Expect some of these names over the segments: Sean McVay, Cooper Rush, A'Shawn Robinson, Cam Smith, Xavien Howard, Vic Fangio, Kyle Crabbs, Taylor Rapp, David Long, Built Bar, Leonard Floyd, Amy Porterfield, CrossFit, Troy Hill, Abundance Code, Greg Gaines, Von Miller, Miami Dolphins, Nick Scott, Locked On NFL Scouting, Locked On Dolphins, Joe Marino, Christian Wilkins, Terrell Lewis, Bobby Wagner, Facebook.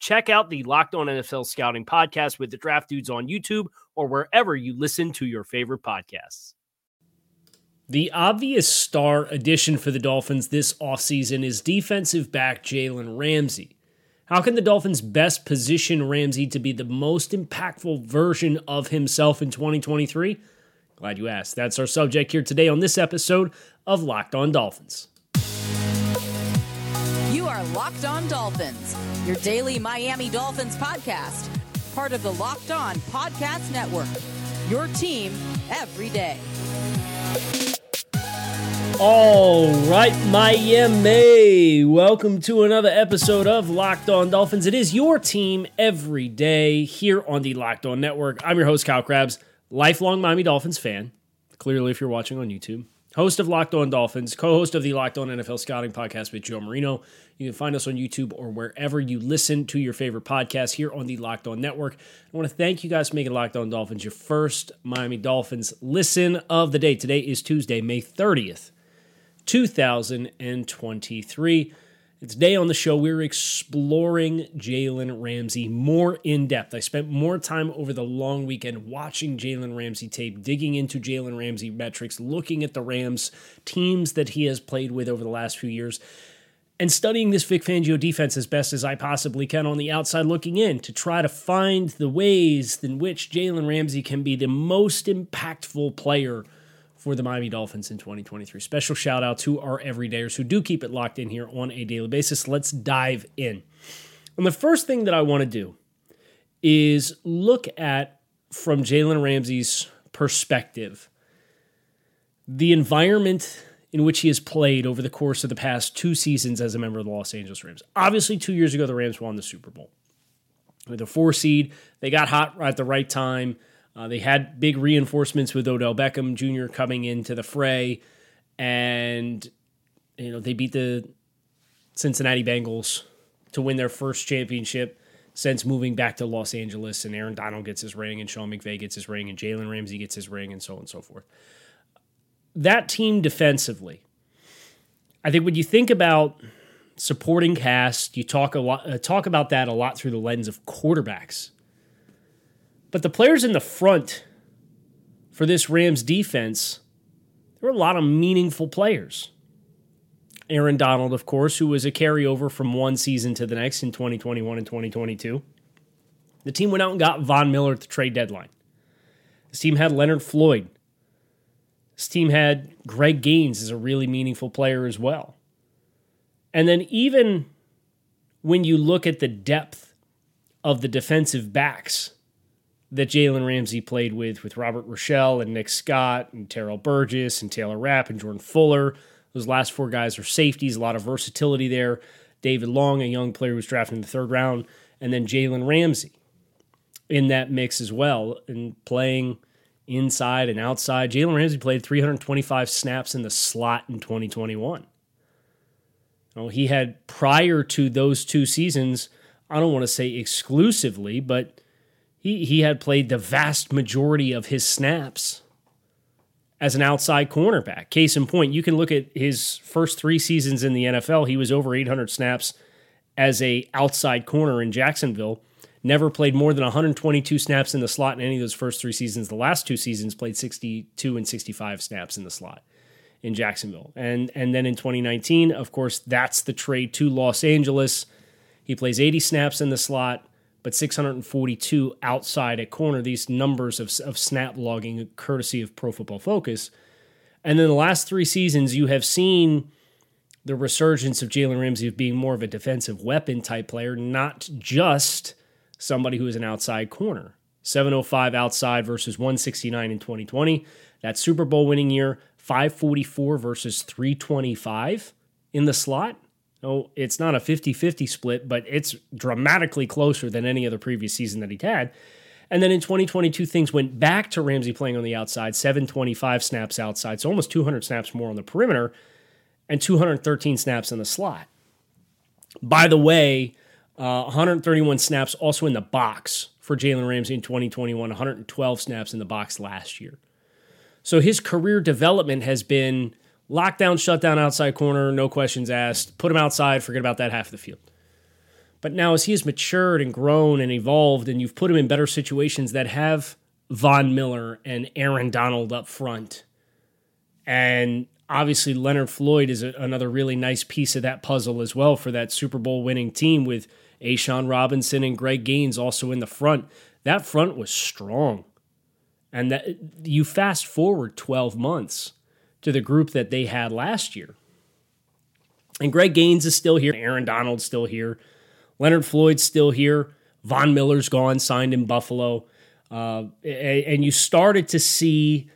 Check out the Locked On NFL Scouting podcast with the Draft Dudes on YouTube or wherever you listen to your favorite podcasts. The obvious star addition for the Dolphins this offseason is defensive back Jalen Ramsey. How can the Dolphins best position Ramsey to be the most impactful version of himself in 2023? Glad you asked. That's our subject here today on this episode of Locked On Dolphins. You are Locked On Dolphins, your daily Miami Dolphins podcast, part of the Locked On Podcast Network, your team every day. All right, Miami, welcome to another episode of Locked On Dolphins. It is your team every day here on the Locked On Network. I'm your host, Kyle Crabbs, lifelong Miami Dolphins fan, clearly if you're watching on YouTube, host of Locked On Dolphins, co-host of the Locked On NFL Scouting podcast with Joe Marino. You can find us on YouTube or wherever you listen to your favorite podcast here on the Locked On Network. I want to thank you guys for making Locked On Dolphins your first Miami Dolphins listen of the day. Today is Tuesday, May 30th. 2023. Today on the show, we're exploring Jalen Ramsey more in depth. I spent more time over the long weekend watching Jalen Ramsey tape, digging into Jalen Ramsey metrics, looking at the Rams teams that he has played with over the last few years, and studying this Vic Fangio defense as best as I possibly can on the outside looking in to try to find the ways in which Jalen Ramsey can be the most impactful player for the Miami Dolphins in 2023. Special shout out to our everydayers who do keep it locked in here on a daily basis. Let's dive in. And the first thing that I want to do is look at, from Jalen Ramsey's perspective, the environment in which he has played over the course of the past two seasons as a member of the Los Angeles Rams. Obviously, 2 years ago, the Rams won the Super Bowl. With a 4 seed, they got hot at the right time. They had big reinforcements with Odell Beckham Jr. coming into the fray, and they beat the Cincinnati Bengals to win their first championship since moving back to Los Angeles, and Aaron Donald gets his ring, and Sean McVay gets his ring, and Jalen Ramsey gets his ring, and so on and so forth. That team defensively, I think when you think about supporting cast, you talk about that a lot through the lens of quarterbacks. But the players in the front for this Rams defense, there were a lot of meaningful players. Aaron Donald, of course, who was a carryover from one season to the next in 2021 and 2022. The team went out and got Von Miller at the trade deadline. This team had Leonard Floyd. This team had Greg Gaines as a really meaningful player as well. And then even when you look at the depth of the defensive backs that Jalen Ramsey played with Robert Rochell and Nick Scott and Terrell Burgess and Taylor Rapp and Jordan Fuller. Those last four guys are safeties, a lot of versatility there. David Long, a young player who was drafted in the 3rd round, and then Jalen Ramsey in that mix as well, and playing inside and outside. Jalen Ramsey played 325 snaps in the slot in 2021. Well, he had, prior to those two seasons, I don't want to say exclusively, but he had played the vast majority of his snaps as an outside cornerback. Case in point, you can look at his first three seasons in the NFL. He was over 800 snaps as a outside corner in Jacksonville. Never played more than 122 snaps in the slot in any of those first three seasons. The last two seasons played 62 and 65 snaps in the slot in Jacksonville. And then in 2019, of course, that's the trade to Los Angeles. He plays 80 snaps in the slot, but 642 outside at corner. These numbers of snap logging courtesy of Pro Football Focus. And then the last three seasons, you have seen the resurgence of Jalen Ramsey of being more of a defensive weapon type player, not just somebody who is an outside corner. 705 outside versus 169 in 2020. That Super Bowl winning year, 544 versus 325 in the slot. No, it's not a 50-50 split, but it's dramatically closer than any other previous season that he'd had. And then in 2022, things went back to Ramsey playing on the outside, 725 snaps outside, so almost 200 snaps more on the perimeter, and 213 snaps in the slot. By the way, 131 snaps also in the box for Jalen Ramsey in 2021, 112 snaps in the box last year. So his career development has been lockdown, shutdown, outside corner, no questions asked, put him outside, forget about that half of the field. But now as he has matured and grown and evolved, and you've put him in better situations that have Von Miller and Aaron Donald up front, and obviously Leonard Floyd is another really nice piece of that puzzle as well for that Super Bowl winning team with A'Shawn Robinson and Greg Gaines also in the front. That front was strong. And that you fast forward 12 months to the group that they had last year. And Greg Gaines is still here. Aaron Donald's still here. Leonard Floyd's still here. Von Miller's gone, signed in Buffalo. And you started to see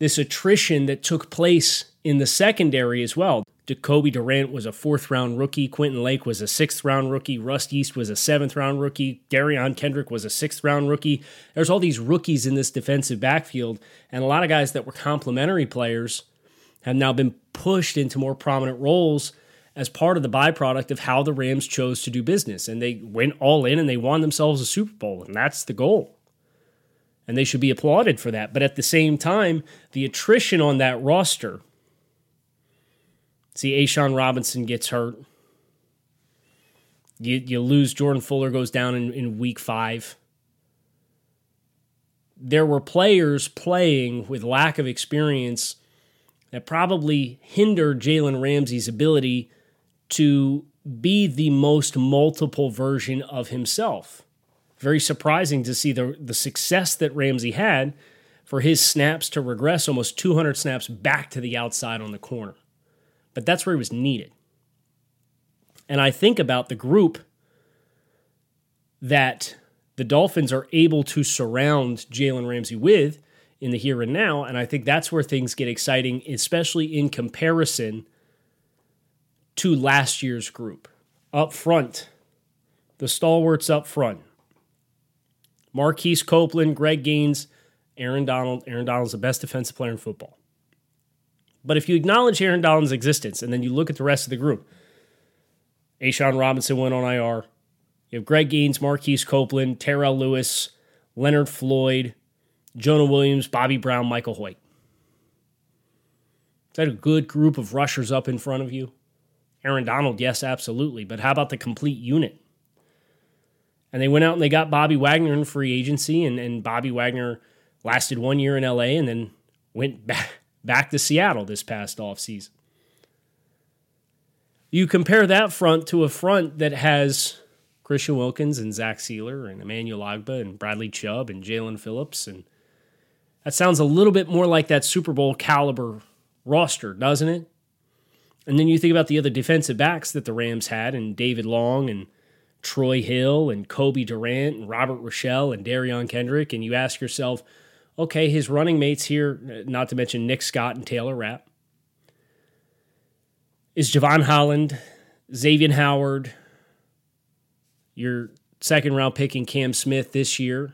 this attrition that took place in the secondary as well. Kobe Durant was a fourth-round rookie. Quentin Lake was a sixth-round rookie. Russ Yeast was a seventh-round rookie. Darion Kendrick was a sixth-round rookie. There's all these rookies in this defensive backfield, and a lot of guys that were complementary players have now been pushed into more prominent roles as part of the byproduct of how the Rams chose to do business. And they went all in, and they won themselves a Super Bowl, and that's the goal. And they should be applauded for that. But at the same time, the attrition on that roster... See, A'Shawn Robinson gets hurt. You lose Jordan Fuller, goes down in week 5. There were players playing with lack of experience that probably hindered Jalen Ramsey's ability to be the most multiple version of himself. Very surprising to see the success that Ramsey had for his snaps to regress almost 200 snaps back to the outside on the corner. But that's where he was needed. And I think about the group that the Dolphins are able to surround Jalen Ramsey with in the here and now, and I think that's where things get exciting, especially in comparison to last year's group. Up front, the stalwarts up front. Marquise Copeland, Greg Gaines, Aaron Donald. Aaron Donald's the best defensive player in football. But if you acknowledge Aaron Donald's existence and then you look at the rest of the group, A'Shawn Robinson went on IR. You have Greg Gaines, Marquise Copeland, Terrell Lewis, Leonard Floyd, Jonah Williams, Bobby Brown, Michael Hoyt. Is that a good group of rushers up in front of you? Aaron Donald, yes, absolutely. But how about the complete unit? And they went out and they got Bobby Wagner in free agency, and Bobby Wagner lasted 1 year in LA and then went back to Seattle this past offseason. You compare that front to a front that has Christian Wilkins and Zach Sealer and Emmanuel Ogbah and Bradley Chubb and Jalen Phillips, and that sounds a little bit more like that Super Bowl caliber roster, doesn't it? And then you think about the other defensive backs that the Rams had, and David Long and Troy Hill and Kobe Durant and Robert Rochell and Darion Kendrick, and you ask yourself, okay, his running mates here, not to mention Nick Scott and Taylor Rapp, is Jevon Holland, Xavien Howard, your second-round pick in Cam Smith this year,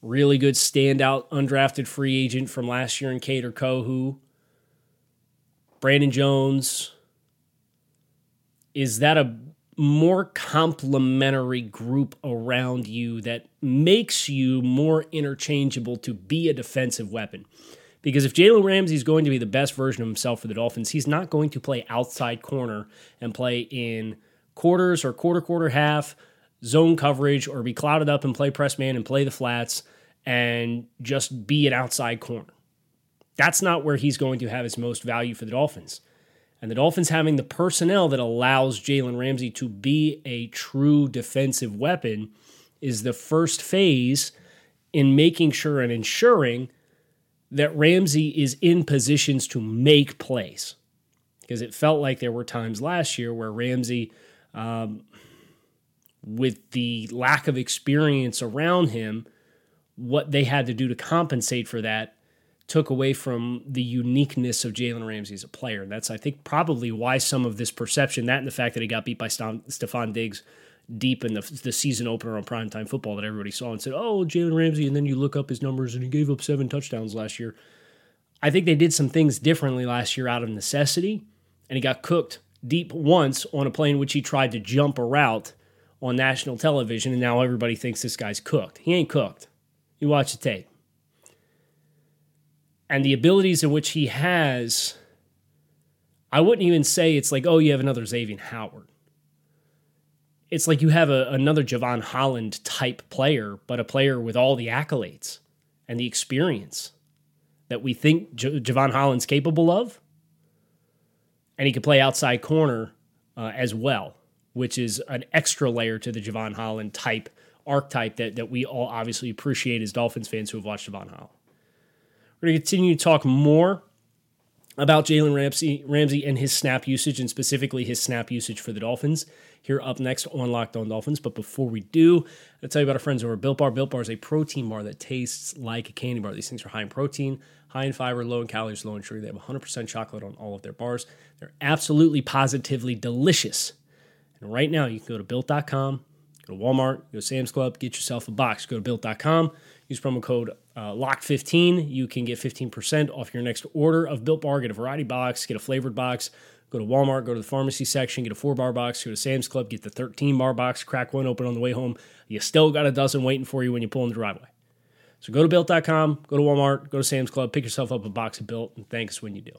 really good standout undrafted free agent from last year in Kader Kohou, Brandon Jones. Is that a more complementary group around you that makes you more interchangeable to be a defensive weapon? Because if Jalen Ramsey is going to be the best version of himself for the Dolphins, he's not going to play outside corner and play in quarters or quarter, half, zone coverage, or be clouded up and play press man and play the flats and just be an outside corner. That's not where he's going to have his most value for the Dolphins. And the Dolphins having the personnel that allows Jalen Ramsey to be a true defensive weapon is the first phase in making sure and ensuring that Ramsey is in positions to make plays. Because it felt like there were times last year where Ramsey, with the lack of experience around him, what they had to do to compensate for that took away from the uniqueness of Jalen Ramsey as a player. That's, I think, probably why some of this perception, that and the fact that he got beat by Stephon Diggs deep in the season opener on primetime football that everybody saw and said, oh, Jalen Ramsey, and then you look up his numbers and he gave up 7 touchdowns last year. I think they did some things differently last year out of necessity, and he got cooked deep once on a play in which he tried to jump a route on national television, and now everybody thinks this guy's cooked. He ain't cooked. You watch the tape. And the abilities in which he has, I wouldn't even say it's like, oh, you have another Xavien Howard. It's like you have another Jevon Holland type player, but a player with all the accolades and the experience that we think Jevon Holland's capable of. And he can play outside corner as well, which is an extra layer to the Jevon Holland type archetype that we all obviously appreciate as Dolphins fans who have watched Jevon Holland. We're going to continue to talk more about Jalen Ramsey and his snap usage, and specifically his snap usage for the Dolphins, here up next on Locked On Dolphins. But before we do, I'll tell you about our friends over at Built Bar. Built Bar is a protein bar that tastes like a candy bar. These things are high in protein, high in fiber, low in calories, low in sugar. They have 100% chocolate on all of their bars. They're absolutely, positively delicious. And right now, you can go to Built.com, go to Walmart, go to Sam's Club, get yourself a box. Go to Built.com. Use promo code LOCK15. You can get 15% off your next order of Built Bar. Get a variety box. Get a flavored box. Go to Walmart. Go to the pharmacy section. Get a 4-bar box. Go to Sam's Club. Get the 13-bar box. Crack one open on the way home. You still got a dozen waiting for you when you pull in the driveway. So go to Built.com. Go to Walmart. Go to Sam's Club. Pick yourself up a box of Built. And thanks when you do.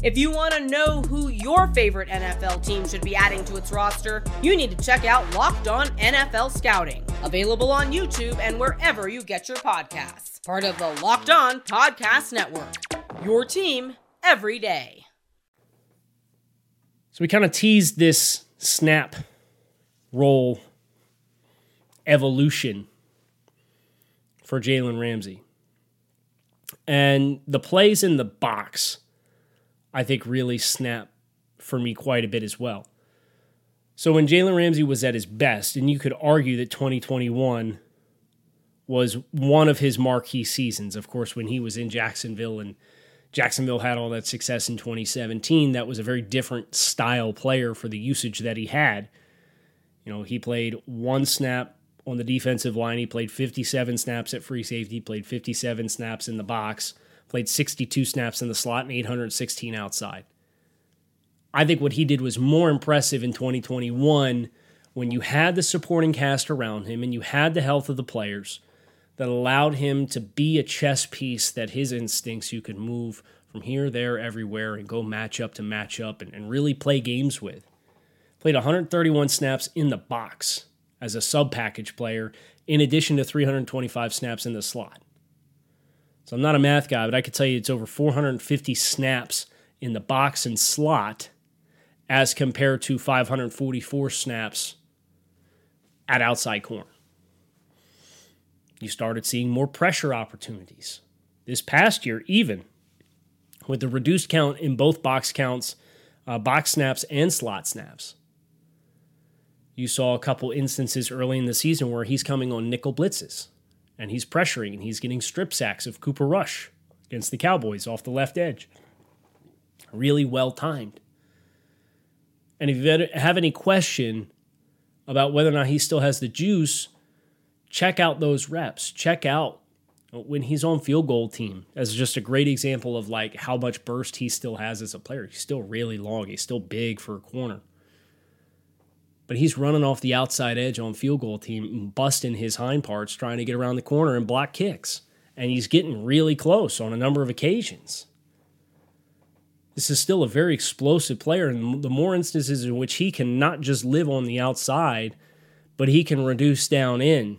If you want to know who your favorite NFL team should be adding to its roster, you need to check out Locked On NFL Scouting, available on YouTube and wherever you get your podcasts. Part of the Locked On Podcast Network, your team every day. So we kind of teased this snap roll evolution for Jalen Ramsey. And the plays in the box, I think, really snap for me quite a bit as well. So when Jalen Ramsey was at his best, and you could argue that 2021 was one of his marquee seasons. Of course, when he was in Jacksonville and Jacksonville had all that success in 2017, that was a very different style player for the usage that he had. You know, he played one snap on the defensive line. He played 57 snaps at free safety, played 57 snaps in the box, played 62 snaps in the slot and 816 outside. I think what he did was more impressive in 2021 when you had the supporting cast around him and you had the health of the players that allowed him to be a chess piece that his instincts you could move from here, there, everywhere, and go match up to match up and really play games with. Played 131 snaps in the box as a sub-package player in addition to 325 snaps in the slot. So I'm not a math guy, but I could tell you it's over 450 snaps in the box and slot as compared to 544 snaps at outside corner. You started seeing more pressure opportunities. This past year, even with the reduced count in both box counts, box snaps and slot snaps, you saw a couple instances early in the season where he's coming on nickel blitzes. And he's pressuring, and he's getting strip sacks of Cooper Rush against the Cowboys off the left edge. Really well timed. And if you have any question about whether or not he still has the juice, check out those reps. Check out when he's on field goal team as just a great example of like how much burst he still has as a player. He's still really long. He's still big for a corner. But he's running off the outside edge on field goal team and busting his hind parts trying to get around the corner and block kicks. And he's getting really close on a number of occasions. This is still a very explosive player, and the more instances in which he can not just live on the outside, but he can reduce down in,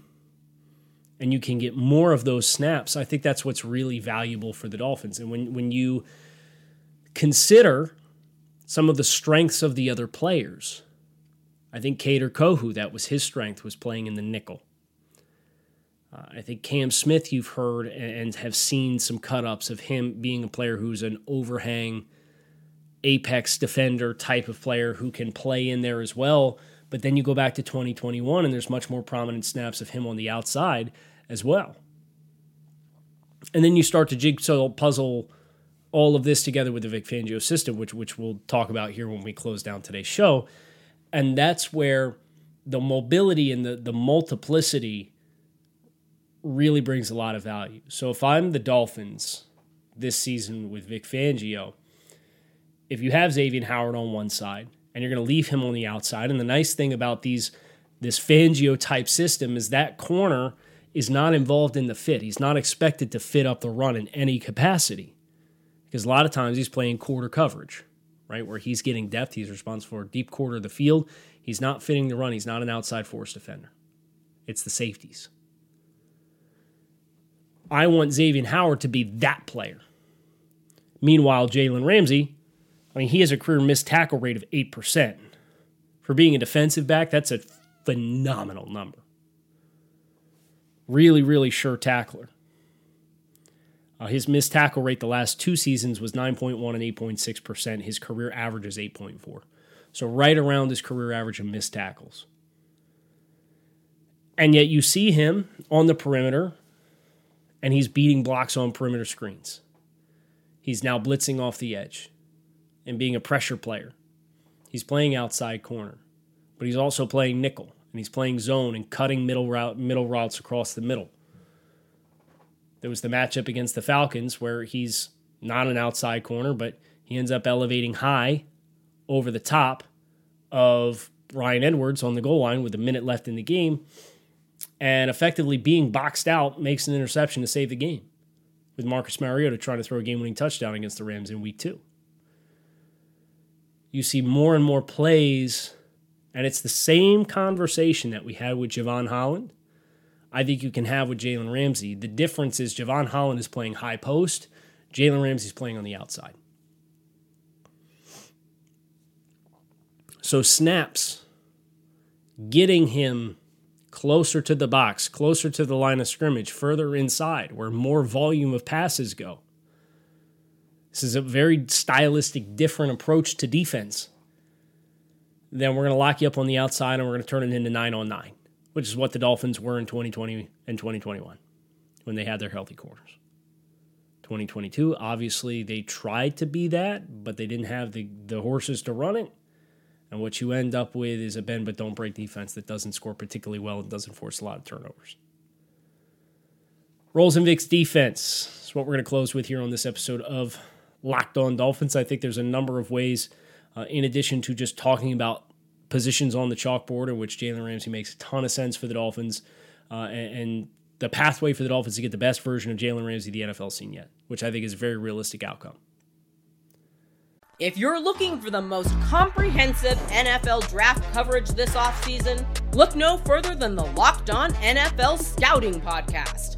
and you can get more of those snaps, I think that's what's really valuable for the Dolphins. And when you consider some of the strengths of the other players, I think Kader Kohou, that was his strength, was playing in the nickel. I think Cam Smith, you've heard and have seen some cut-ups of him being a player who's an overhang apex defender type of player who can play in there as well. But then you go back to 2021 and there's much more prominent snaps of him on the outside as well. And then you start to jigsaw puzzle all of this together with the Vic Fangio system, which we'll talk about here when we close down today's show. And that's where the mobility and the multiplicity really brings a lot of value. So if I'm the Dolphins this season with Vic Fangio, if you have Xavien Howard on one side and you're going to leave him on the outside, and the nice thing about this Fangio-type system is that corner is not involved in the fit. He's not expected to fit up the run in any capacity because a lot of times he's playing quarter coverage, right, where he's getting depth. He's responsible for a deep quarter of the field. He's not fitting the run. He's not an outside force defender. It's the safeties. I want Xavien Howard to be that player. Meanwhile, Jalen Ramsey, I mean, he has a career missed tackle rate of 8%. For being a defensive back, that's a phenomenal number. Really, really sure tackler. His missed tackle rate the last two seasons was 9.1 and 8.6%. His career average is 8.4. So right around his career average of missed tackles. And yet you see him on the perimeter, and he's beating blocks on perimeter screens. He's now blitzing off the edge and being a pressure player. He's playing outside corner, but he's also playing nickel, and he's playing zone and cutting middle routes across the middle. There was the matchup against the Falcons where he's not an outside corner, but he ends up elevating high over the top of Ryan Edwards on the goal line with a minute left in the game, and effectively being boxed out makes an interception to save the game with Marcus Mariota trying to throw a game-winning touchdown against the Rams in Week 2. You see more and more plays, and it's the same conversation that we had with Jevon Holland. I think you can have with Jalen Ramsey. The difference is Jevon Holland is playing high post. Jalen Ramsey's playing on the outside. So snaps, getting him closer to the box, closer to the line of scrimmage, further inside, where more volume of passes go. This is a very stylistic, different approach to defense. Then we're going to lock you up on the outside and we're going to turn it into 9-on-9, which is what the Dolphins were in 2020 and 2021 when they had their healthy corners. 2022, obviously, they tried to be that, but they didn't have the horses to run it. And what you end up with is a bend-but-don't-break defense that doesn't score particularly well and doesn't force a lot of turnovers. Rolls and Vic's defense is what we're going to close with here on this episode of Locked On Dolphins. I think there's a number of ways, in addition to just talking about positions on the chalkboard, in which Jalen Ramsey makes a ton of sense for the Dolphins, and the pathway for the Dolphins to get the best version of Jalen Ramsey the NFL's seen yet, which I think is a very realistic outcome. If you're looking for the most comprehensive NFL draft coverage this offseason, look no further than the Locked On NFL Scouting Podcast.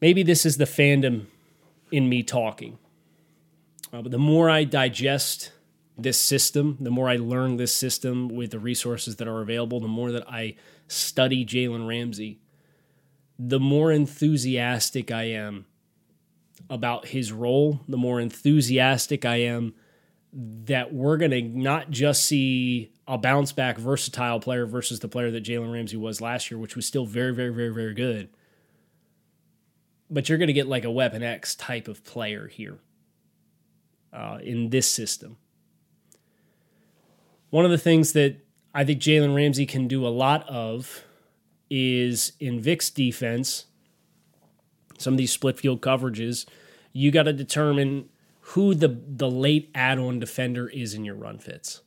Maybe this is the fandom in me talking, but the more I digest this system, the more I learn this system with the resources that are available, the more that I study Jalen Ramsey, the more enthusiastic I am about his role, the more enthusiastic I am that we're going to not just see a bounce back versatile player versus the player that Jalen Ramsey was last year, which was still very, very, very, very good. But you're going to get like a Weapon X type of player here in this system. One of the things that I think Jalen Ramsey can do a lot of is in Vic's defense, some of these split field coverages, you got to determine who the late add-on defender is in your run fits.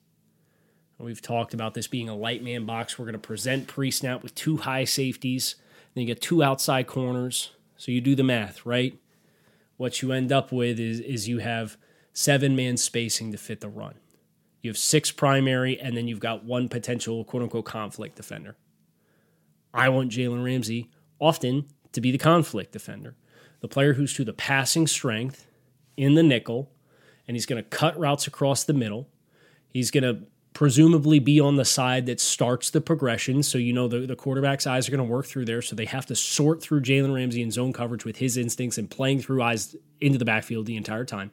We've talked about this being a light man box. We're going to present pre-snap with two high safeties. Then you get two outside corners. So you do the math, right? What you end up with is you have 7-man spacing to fit the run. You have 6 primary, and then you've got one potential quote-unquote conflict defender. I want Jalen Ramsey often to be the conflict defender, the player who's to the passing strength in the nickel, and he's going to cut routes across the middle. He's going to presumably be on the side that starts the progression, so you know the quarterback's eyes are going to work through there, so they have to sort through Jalen Ramsey in zone coverage with his instincts and playing through eyes into the backfield the entire time.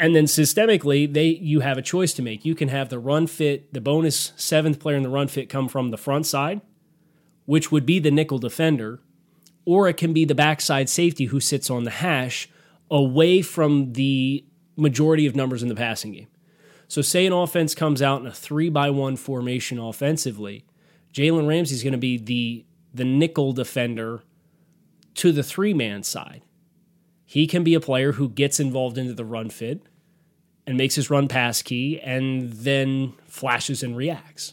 And then systemically, you have a choice to make. You can have the run fit, the bonus 7th player in the run fit come from the front side, which would be the nickel defender, or it can be the backside safety who sits on the hash away from the majority of numbers in the passing game. So say an offense comes out in a 3-by-1 formation offensively, Jalen Ramsey is going to be the nickel defender to the 3-man side. He can be a player who gets involved into the run fit and makes his run pass key and then flashes and reacts.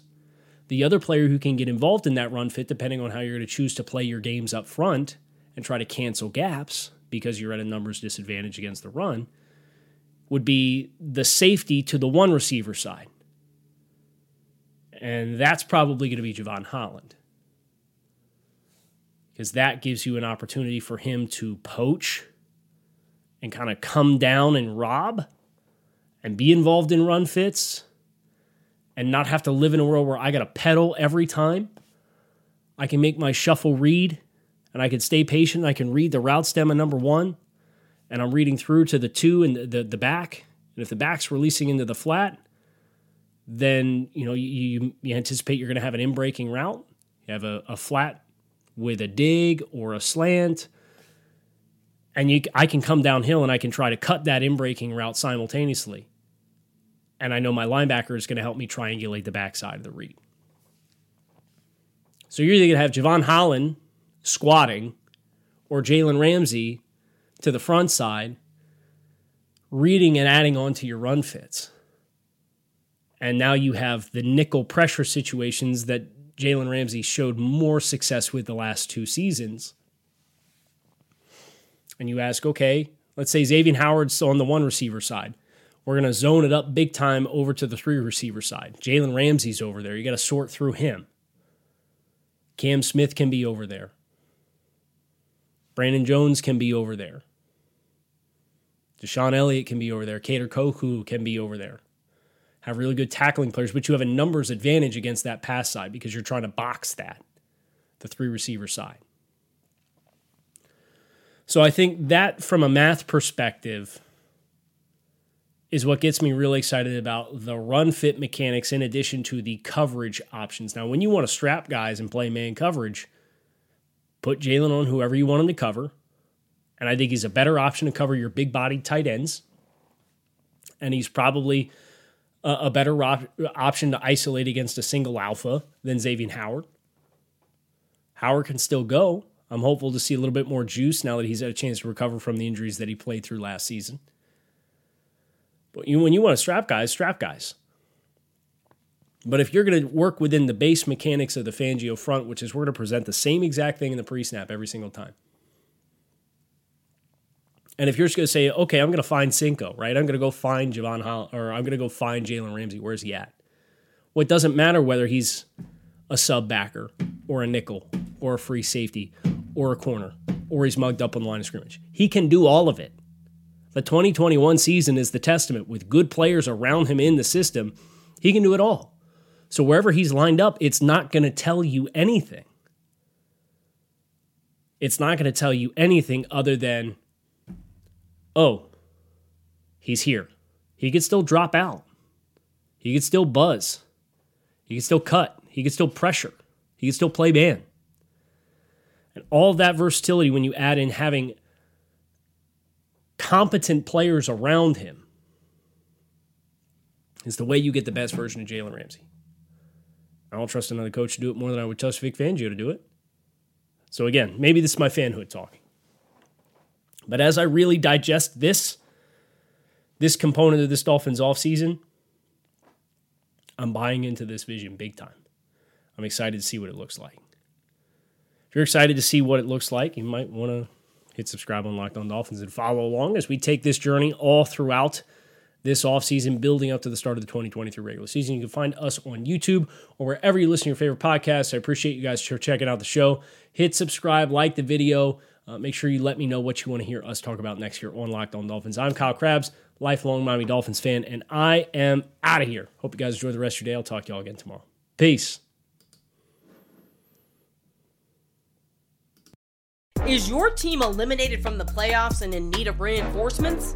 The other player who can get involved in that run fit, depending on how you're going to choose to play your games up front and try to cancel gaps because you're at a numbers disadvantage against the run, would be the safety to the one receiver side. And that's probably going to be Jevon Holland, because that gives you an opportunity for him to poach and kind of come down and rob and be involved in run fits and not have to live in a world where I got to pedal every time. I can make my shuffle read, and I can stay patient. I can read the route stem of number 1. And I'm reading through to the 2 and the back. And if the back's releasing into the flat, then you anticipate you're going to have an in-breaking route. You have a flat with a dig or a slant. And I can come downhill and I can try to cut that in-breaking route simultaneously. And I know my linebacker is going to help me triangulate the backside of the read. So you're either going to have Jevon Holland squatting or Jalen Ramsey to the front side, reading and adding on to your run fits. And now you have the nickel pressure situations that Jalen Ramsey showed more success with the last 2 seasons. And you ask, okay, let's say Xavien Howard's on the 1 receiver side. We're going to zone it up big time over to the 3 receiver side. Jalen Ramsey's over there. You got to sort through him. Cam Smith can be over there. Brandon Jones can be over there. Deshaun Elliott can be over there. Kader Kohou can be over there. Have really good tackling players, but you have a numbers advantage against that pass side because you're trying to box that, the 3 receiver side. So I think that, from a math perspective, is what gets me really excited about the run fit mechanics in addition to the coverage options. Now, when you want to strap guys and play man coverage, put Jalen on whoever you want him to cover. And I think he's a better option to cover your big-bodied tight ends. And he's probably a better option to isolate against a single alpha than Xavien Howard. Howard can still go. I'm hopeful to see a little bit more juice now that he's had a chance to recover from the injuries that he played through last season. But when you want to strap guys, strap guys. But if you're going to work within the base mechanics of the Fangio front, which is we're going to present the same exact thing in the pre-snap every single time. And if you're just going to say, okay, I'm going to find Cinco, right? I'm going to go find Jevon Holland, or I'm going to go find Jalen Ramsey. Where's he at? Well, it doesn't matter whether he's a sub backer or a nickel or a free safety or a corner or he's mugged up on the line of scrimmage. He can do all of it. The 2021 season is the testament. With good players around him in the system, he can do it all. So wherever he's lined up, it's not going to tell you anything. It's not going to tell you anything other than, oh, he's here. He could still drop out. He could still buzz. He could still cut. He could still pressure. He could still play man. And all that versatility, when you add in having competent players around him, is the way you get the best version of Jalen Ramsey. I don't trust another coach to do it more than I would trust Vic Fangio to do it. So again, maybe this is my fanhood talking. But as I really digest this component of this Dolphins offseason, I'm buying into this vision big time. I'm excited to see what it looks like. If you're excited to see what it looks like, you might want to hit subscribe on Locked On Dolphins and follow along as we take this journey all throughout this offseason, building up to the start of the 2023 regular season. You can find us on YouTube or wherever you listen to your favorite podcasts. I appreciate you guys for checking out the show. Hit subscribe, like the video. Make sure you let me know what you want to hear us talk about next year on Locked On Dolphins. I'm Kyle Crabbs, lifelong Miami Dolphins fan, and I am out of here. Hope you guys enjoy the rest of your day. I'll talk to y'all again tomorrow. Peace. Is your team eliminated from the playoffs and in need of reinforcements?